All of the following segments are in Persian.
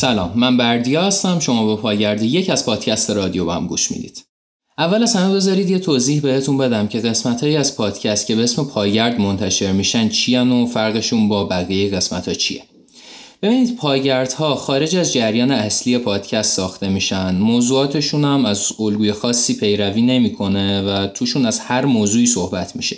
سلام، من بردیا هستم. شما با پاگرد یک از پادکست رادیو با هم گوش میدید. اول از همه بذارید یه توضیح بهتون بدم که قسمت‌هایی از پادکست که به اسم پاگرد منتشر میشن چیان و فرقشون با بقیه قسمت‌ها چیه. ببینید، پاگردها خارج از جریان اصلی پادکست ساخته میشن. موضوعاتشون هم از الگوی خاصی پیروی نمیکنه و توشون از هر موضوعی صحبت میشه.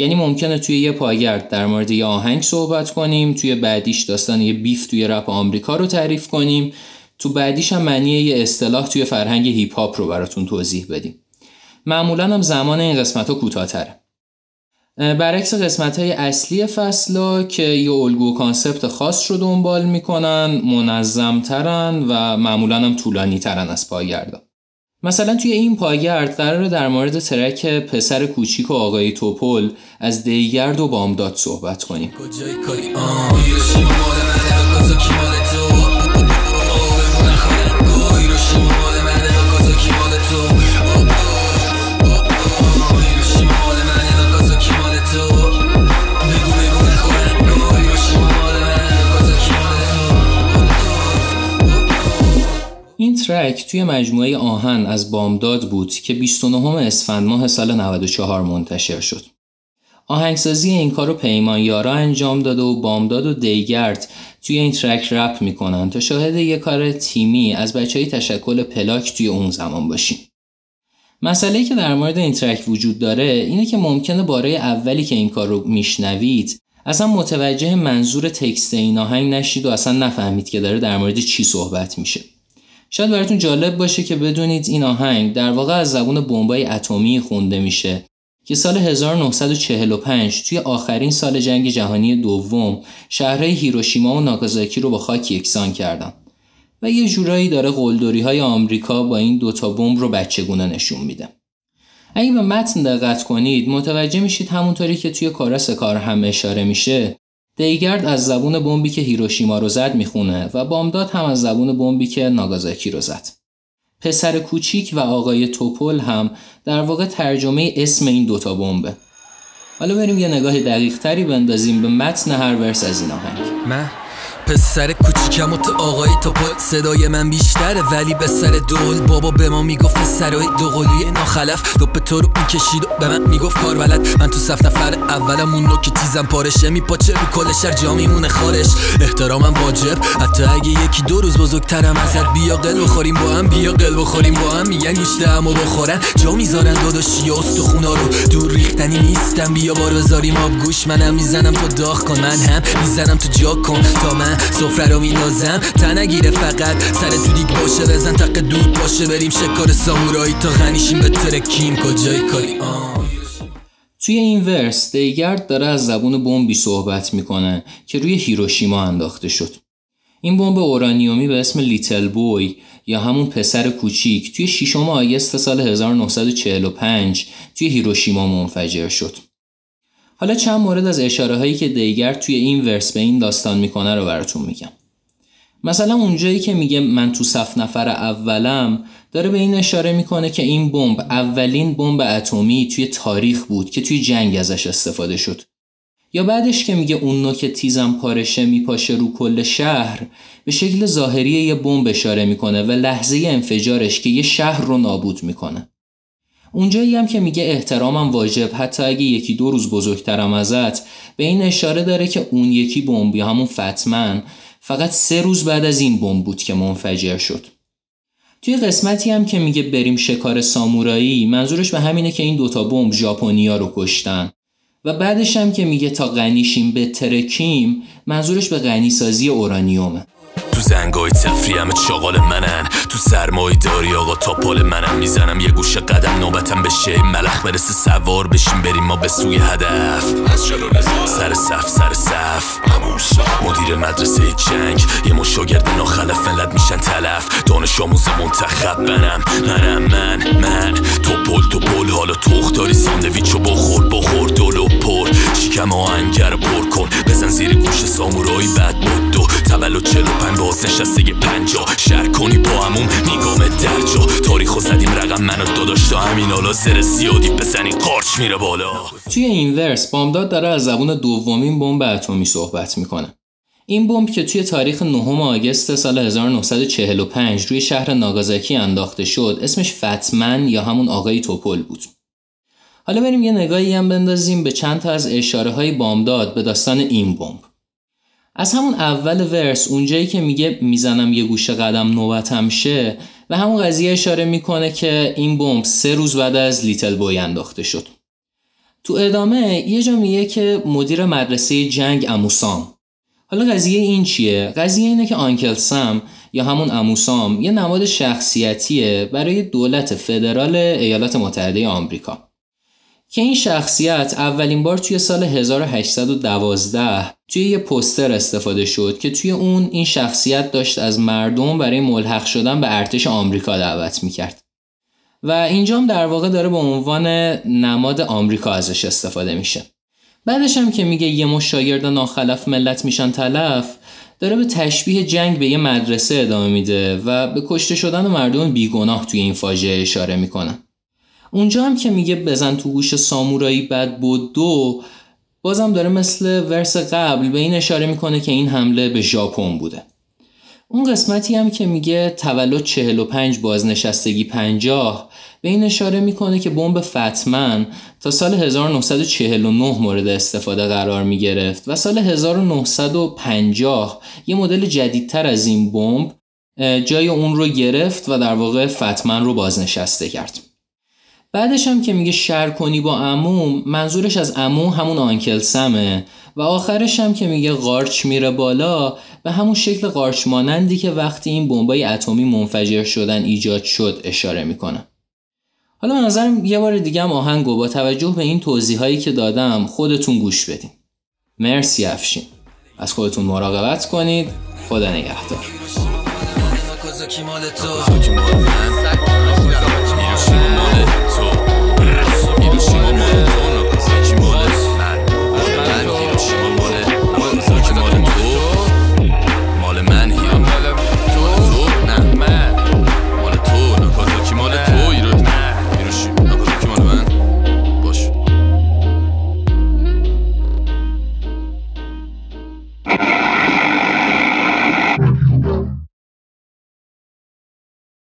یعنی ممکنه توی یه پاگرد در مورد یه آهنگ صحبت کنیم، توی بعدیش داستان یه بیف توی رپ آمریکا رو تعریف کنیم، تو بعدیش هم معنی یه اصطلاح توی فرهنگ هیپ هاپ رو براتون توضیح بدیم. معمولاً هم زمان این قسمت‌ها کوتاه‌تره. برعکس قسمت‌های اصلی فصل‌ها که یه الگو و کانسپت خاص رو دنبال می‌کنن، منظم‌ترن و معمولاً هم طولانی‌ترن از پاگردها. مثلا توی این پاگرد قراره در مورد ترک پسر کوچیک و آقای توپل از دیگرد و بامداد صحبت کنیم. این ترک توی مجموعه آهن از بامداد بود که 29 اسفند ماه سال 94 منتشر شد. آهنگسازی این کارو پیمان یارا انجام داده و بامداد و دیگرد توی این ترک رپ میکنن تا شاهد یه کار تیمی از بچهای تشکل پلاک توی اون زمان باشیم. مسئله‌ای که در مورد این ترک وجود داره اینه که ممکنه باره اولی که این کارو میشنوید اصلا متوجه منظور تکست این آهنگ نشید و اصلا نفهمید که داره در مورد چی صحبت میشه. شاید براتون جالب باشه که بدونید این آهنگ در واقع از زبون بمبای اتمی خونده میشه که سال 1945 توی آخرین سال جنگ جهانی دوم شهرهای هیروشیما و ناکازاکی رو با خاک یکسان کردن و یه جورایی داره قلدری‌های آمریکا با این دوتا بمب رو بچگونه نشون میده. اگه به متن دقت کنید متوجه میشید همونطوری که توی کارس کار هم اشاره میشه، دیگرد از زبون بمبی که هیروشیما رو زد میخونه و بامداد هم از زبون بمبی که ناگازاکی رو زد. پسر کوچیک و آقای توپل هم در واقع ترجمه اسم این دوتا بمبه. حالا بریم یه نگاه دقیق تری بندازیم به متن هر ورس از این آهنگ. پسر کوچیکم و تو آقای توپل، صدای من بیشتره ولی به سر دول. بابا به ما میگفت سرای دوقلوی ناخلف، لپ تو رو اون کشید و به من میگفت کار بلد. من تو صف نفر اولم، اون نوک تیزم پارشه میپاچه رو کل شر، جا میمونه خارش. احترامم واجب حتی اگه یکی دو روز بزرگترم ازت. بیا قلب بخوریم با هم، بیا قلب بخوریم با هم، میگن گوشته‌مو بخورن جا میذارن داداشی استخونا رو. دور ریختنی نیستم، بیا بار بذاریم آب گوش. منم میزنم تو داغ کن، من هم میزنم تو جا کن. تا من سفره رو میندازم تنگیره، فقط سر تو دیگ باشه، بزن تق دود باشه، بریم شکار سامورایی تا غنیشیم به ترکیم کجای کاری. توی این ورس دیگرد داره از زبون بمبی صحبت میکنه که روی هیروشیما انداخته شد. این بمب اورانیومی به اسم لیتل بوی یا همون پسر کوچیک توی 6 آگوست سال 1945 توی هیروشیما منفجر شد. حالا چند مورد از اشاره‌هایی که دیگرد توی این ورس به این داستان میکنه رو براتون میگم. مثلا اونجایی که میگه من تو صف نفر اولم، داره به این اشاره میکنه که این بمب اولین بمب اتمی توی تاریخ بود که توی جنگ ازش استفاده شد. یا بعدش که میگه اون نوک تیزم پارشه میپاشه رو کل شهر، به شکل ظاهری یه بمب اشاره میکنه و لحظه انفجارش که یه شهر رو نابود میکنه. اونجایی هم که میگه احترامم واجب حتی اگه یکی دو روز بزرگترم ازت، به این اشاره داره که اون یکی بمب یا همون فتمن فقط 3 روز بعد از این بمب بود که منفجر شد. توی قسمتی هم که میگه بریم شکار سامورایی، منظورش به همینه که این دوتا بمب ژاپنیا رو کشتن. و بعدش هم که میگه تا غنیشیم به ترکیم، منظورش به غنیسازی اورانیومه. تو زنگای تفریح همه چاقال منن، تو سرمای داری آقا تا پال منم. میزنم یه گوشه قدم، نوبتم بشه ملخ برسه سوار بشیم بریم ما به سوی هدف. سر صف مدیر مدرسه جنگ، یه ما شاگرد ناخلف ملت میشن تلف. دانش آموز منتخب منم من تو پل حالا تو اختاری ساندویچو بخور دلو پر شکم آهنگر پر کن، بزن زیر گوش سامورایی بد بود دو تولو 45 باز نشسته 50 شر کنی با همون نیگامه درجا. تاریخو زدیم رقم منو داداش تا همین حالا، سر سیادی بزنی قارچ میره بالا. توی این ورس بامداد داره از زبون دومین بمب اتمی صحبت میکنه. این بمب که توی تاریخ 9 آگوست سال 1945 روی شهر ناکازاکی انداخته شد، اسمش فتمن یا همون آقای توپل بود. حالا بریم یه نگاهی هم بندازیم به چند تا از اشاره‌های بامداد به داستان این بمب. از همون اول ورس اونجایی که میگه میزنم یه گوشه قدم نوبتم شه، و همون قضیه اشاره میکنه که این بمب 3 روز بعد از لیتل بوی انداخته شد. تو ادامه یه جا میگه که مدیر مدرسه جنگ عمو سام. حالا قضیه این چیه؟ قضیه اینه که آنکل سام یا همون عمو سام یه نماد شخصیتیه برای دولت فدرال ایالات متحده آمریکا، که این شخصیت اولین بار توی سال 1812 توی یه پوستر استفاده شد که توی اون این شخصیت داشت از مردم برای ملحق شدن به ارتش آمریکا دعوت میکرد و اینجام در واقع داره به عنوان نماد آمریکا ازش استفاده میشه. بعدش هم که میگه یه مش شاگرد ناخلف ملت میشن تلف، داره به تشبیه جنگ به یه مدرسه ادامه میده و به کشته شدن مردم بیگناه توی این فاجعه اشاره میکنه. اونجا هم که میگه بزن تو گوش سامورایی بد بود دو، بازم داره مثل ورس قبل به این اشاره میکنه که این حمله به ژاپن بوده. اون قسمتی هم که میگه تولد 45 بازنشستگی 50 به این اشاره میکنه که بمب فتمن تا سال 1949 مورد استفاده قرار میگرفت و سال 1950 یه مدل جدیدتر از این بمب جای اون رو گرفت و در واقع فتمن رو بازنشسته کرد. بعدش هم که میگه شر کنی با عموم، منظورش از عمو همون آنکل سمه و آخرش هم که میگه قارچ میره بالا، به همون شکل قارچ مانندی که وقتی این بمبای اتمی منفجر شدن ایجاد شد اشاره میکنه. حالا به نظرم یه بار دیگه هم آهنگو با توجه به این توضیحایی که دادم خودتون گوش بدین. مرسی افشین. از خودتون مراقبت کنید. خدا نگهدار.